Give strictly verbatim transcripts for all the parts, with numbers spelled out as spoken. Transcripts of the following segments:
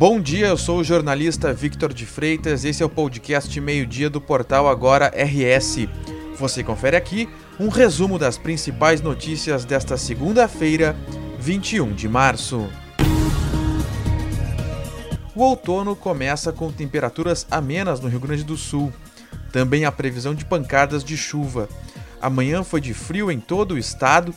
Bom dia, eu sou o jornalista Victor de Freitas, esse é o podcast Meio-Dia do portal Agora R S. Você confere aqui um resumo das principais notícias desta segunda-feira, vinte e um de março. O outono começa com temperaturas amenas no Rio Grande do Sul. Também há previsão de pancadas de chuva. Amanhã foi de frio em todo o estado,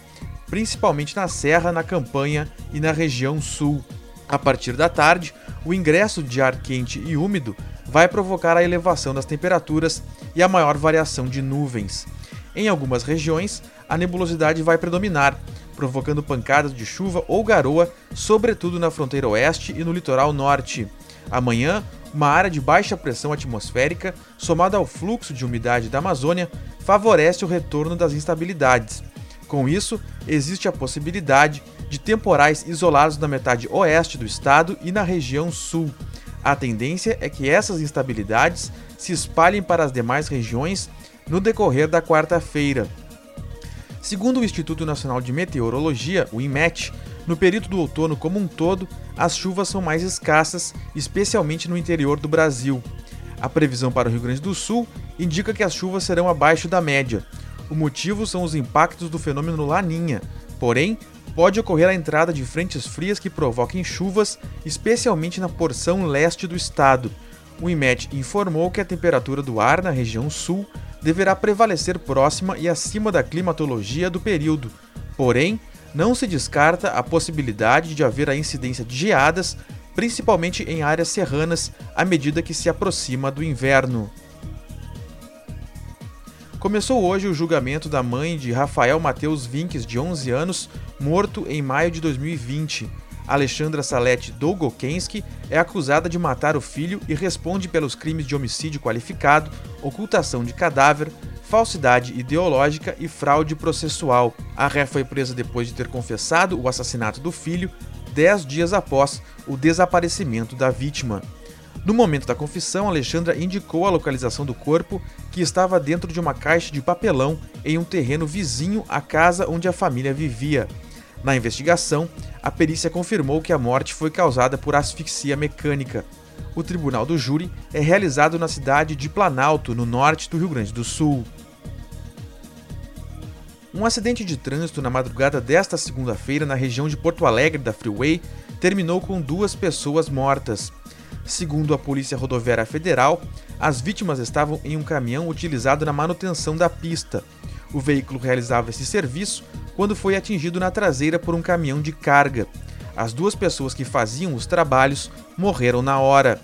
principalmente na Serra, na Campanha e na região sul. A partir da tarde, o ingresso de ar quente e úmido vai provocar a elevação das temperaturas e a maior variação de nuvens. Em algumas regiões, a nebulosidade vai predominar, provocando pancadas de chuva ou garoa, sobretudo na fronteira oeste e no litoral norte. Amanhã, uma área de baixa pressão atmosférica, somada ao fluxo de umidade da Amazônia, favorece o retorno das instabilidades. Com isso, existe a possibilidade de temporais isolados na metade oeste do estado e na região sul. A tendência é que essas instabilidades se espalhem para as demais regiões no decorrer da quarta-feira. Segundo o Instituto Nacional de Meteorologia, o I N M E T, no período do outono como um todo, as chuvas são mais escassas, especialmente no interior do Brasil. A previsão para o Rio Grande do Sul indica que as chuvas serão abaixo da média. O motivo são os impactos do fenômeno La Niña, porém, pode ocorrer a entrada de frentes frias que provoquem chuvas, especialmente na porção leste do estado. O I N M E T informou que a temperatura do ar na região sul deverá prevalecer próxima e acima da climatologia do período, porém, não se descarta a possibilidade de haver a incidência de geadas, principalmente em áreas serranas, à medida que se aproxima do inverno. Começou hoje o julgamento da mãe de Rafael Mateus Vinques, de onze anos, morto em maio de dois mil e vinte. Alexandra Salete Dougokenski é acusada de matar o filho e responde pelos crimes de homicídio qualificado, ocultação de cadáver, falsidade ideológica e fraude processual. A ré foi presa depois de ter confessado o assassinato do filho, dez dias após o desaparecimento da vítima. No momento da confissão, Alexandra indicou a localização do corpo, que estava dentro de uma caixa de papelão em um terreno vizinho à casa onde a família vivia. Na investigação, a perícia confirmou que a morte foi causada por asfixia mecânica. O tribunal do júri é realizado na cidade de Planalto, no norte do Rio Grande do Sul. Um acidente de trânsito na madrugada desta segunda-feira na região de Porto Alegre da Freeway terminou com duas pessoas mortas. Segundo a Polícia Rodoviária Federal, as vítimas estavam em um caminhão utilizado na manutenção da pista. O veículo realizava esse serviço quando foi atingido na traseira por um caminhão de carga. As duas pessoas que faziam os trabalhos morreram na hora.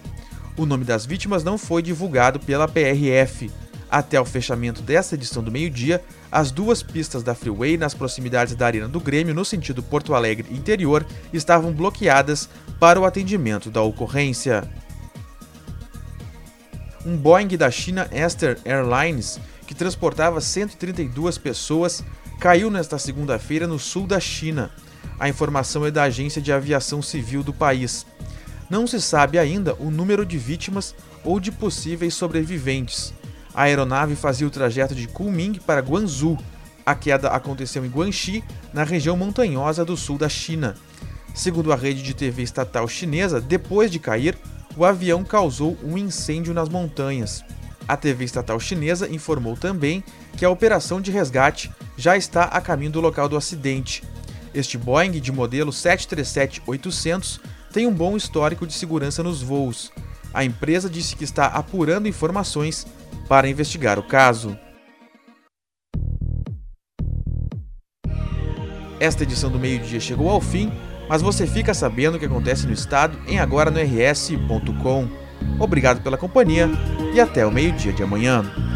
O nome das vítimas não foi divulgado pela P R F. Até o fechamento desta edição do meio-dia, as duas pistas da Freeway nas proximidades da Arena do Grêmio, no sentido Porto Alegre interior, estavam bloqueadas para o atendimento da ocorrência. Um Boeing da China Eastern Airlines, que transportava cento e trinta e duas pessoas, caiu nesta segunda-feira no sul da China. A informação é da Agência de Aviação Civil do país. Não se sabe ainda o número de vítimas ou de possíveis sobreviventes. A aeronave fazia o trajeto de Kunming para Guangzhou. A queda aconteceu em Guangxi, na região montanhosa do sul da China. Segundo a rede de T V estatal chinesa, depois de cair, o avião causou um incêndio nas montanhas. A T V estatal chinesa informou também que a operação de resgate já está a caminho do local do acidente. Este Boeing de modelo sete três sete oitocentos tem um bom histórico de segurança nos voos. A empresa disse que está apurando informações para investigar o caso. Esta edição do meio-dia chegou ao fim, mas você fica sabendo o que acontece no estado em agora no r s ponto com. Obrigado pela companhia e até o meio-dia de amanhã.